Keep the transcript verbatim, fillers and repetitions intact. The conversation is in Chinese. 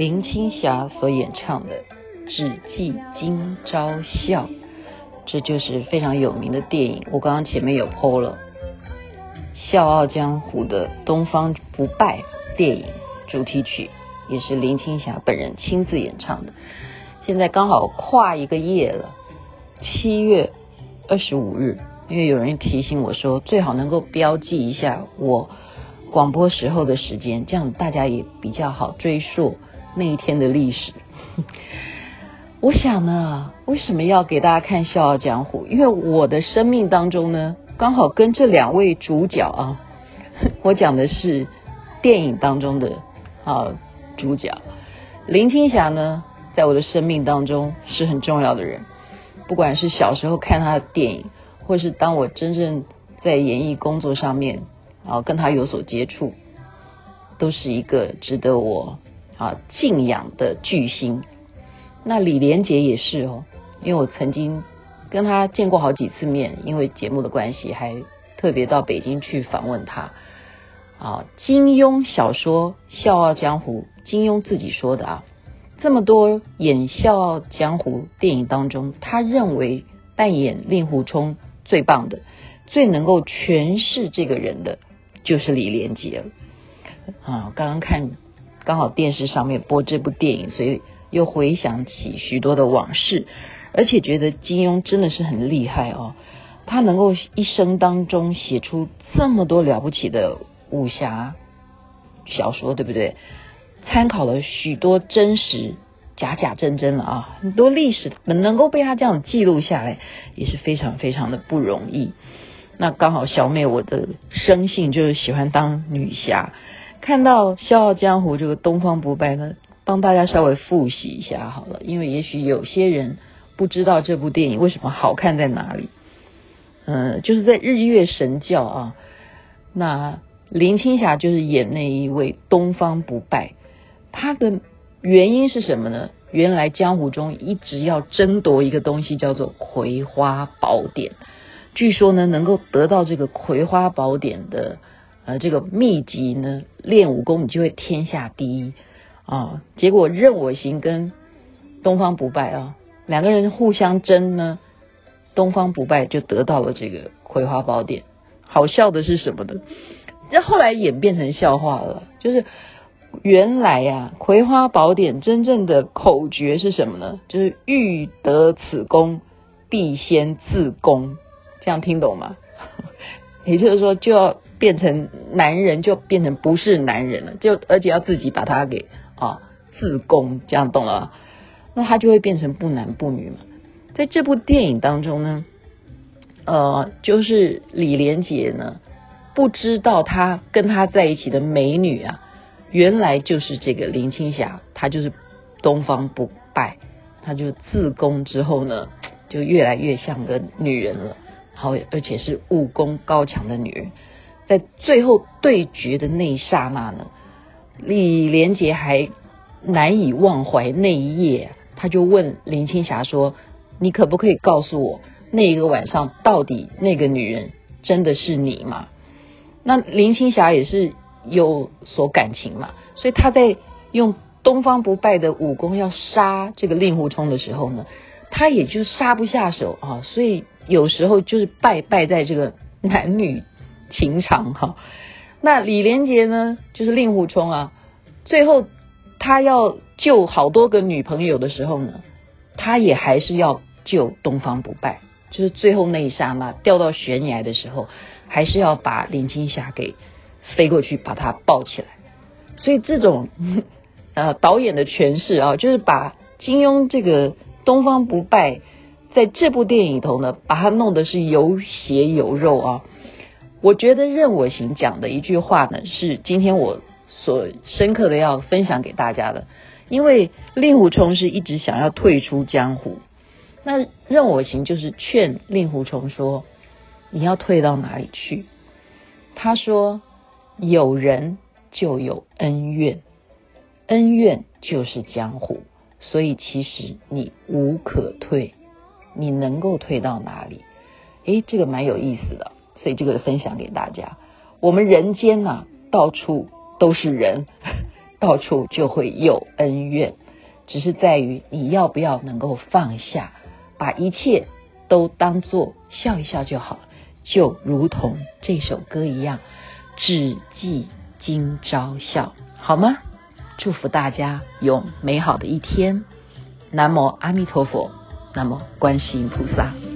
林青霞所演唱的只记今朝笑，这就是非常有名的电影，我刚刚前面有 po 了笑傲江湖的东方不败电影主题曲，也是林青霞本人亲自演唱的。现在刚好跨一个月了，七月二十五日，因为有人提醒我说最好能够标记一下我广播时候的时间，这样大家也比较好追溯那一天的历史。我想呢，为什么要给大家看笑傲江湖，因为我的生命当中呢刚好跟这两位主角啊，我讲的是电影当中的啊主角，林青霞呢在我的生命当中是很重要的人，不管是小时候看她的电影，或是当我真正在演艺工作上面啊跟她有所接触，都是一个值得我啊敬仰的巨星。那李连杰也是哦，因为我曾经跟他见过好几次面，因为节目的关系还特别到北京去访问他啊。金庸小说笑傲江湖，金庸自己说的啊，这么多演笑傲江湖电影当中，他认为扮演令狐冲最棒的，最能够诠释这个人的就是李连杰了啊。刚刚看刚好电视上面播这部电影，所以又回想起许多的往事，而且觉得金庸真的是很厉害哦，他能够一生当中写出这么多了不起的武侠小说，对不对？参考了许多真实，假假真真了啊，很多历史能够被他这样记录下来，也是非常非常的不容易。那刚好小妹我的生性就是喜欢当女侠，看到《笑傲江湖》这个东方不败呢，帮大家稍微复习一下好了，因为也许有些人不知道这部电影为什么好看在哪里。嗯、呃，就是在日月神教啊，那林青霞就是演那一位东方不败，他的原因是什么呢？原来江湖中一直要争夺一个东西叫做葵花宝典，据说呢能够得到这个葵花宝典的呃这个秘籍呢，练武功你就会天下第一啊。结果任我行跟东方不败啊两个人互相争呢，东方不败就得到了这个葵花宝典。好笑的是什么呢？这后来演变成笑话了，就是原来啊葵花宝典真正的口诀是什么呢？就是欲得此功必先自宫，这样听懂吗？也就是说就要变成男人，就变成不是男人了，就而且要自己把它给啊自宫，这样懂了吗？那他就会变成不男不女嘛。在这部电影当中呢，呃，就是李连杰呢，不知道他跟他在一起的美女啊，原来就是这个林青霞，她就是东方不败，她就自宫之后呢，就越来越像个女人了，好，而且是武功高强的女人。在最后对决的那一刹那呢，李连杰还难以忘怀那一夜。他就问林青霞说，你可不可以告诉我那一个晚上到底那个女人真的是你吗？那林青霞也是有所感情嘛，所以她在用东方不败的武功要杀这个令狐冲的时候呢，她也就杀不下手啊，所以有时候就是败败在这个男女情长哈、啊。那李连杰呢就是令狐冲啊，最后他要救好多个女朋友的时候呢，他也还是要救东方不败，就是最后那一刹那掉到悬崖的时候，还是要把林青霞给飞过去把她抱起来。所以这种呃导演的诠释啊，就是把金庸这个东方不败在这部电影里头呢，把它弄得是有血有肉啊。我觉得任我行讲的一句话呢，是今天我所深刻的要分享给大家的。因为令狐冲是一直想要退出江湖，那任我行就是劝令狐冲说，你要退到哪里去？他说，有人就有恩怨，恩怨就是江湖，所以其实你无可退，你能够退到哪里？诶，这个蛮有意思的，所以这个分享给大家。我们人间啊，到处都是人，到处就会有恩怨，只是在于你要不要能够放下，把一切都当作笑一笑就好了，就如同这首歌一样，只记今朝笑，好吗？祝福大家有美好的一天。南无阿弥陀佛，南无观世音菩萨。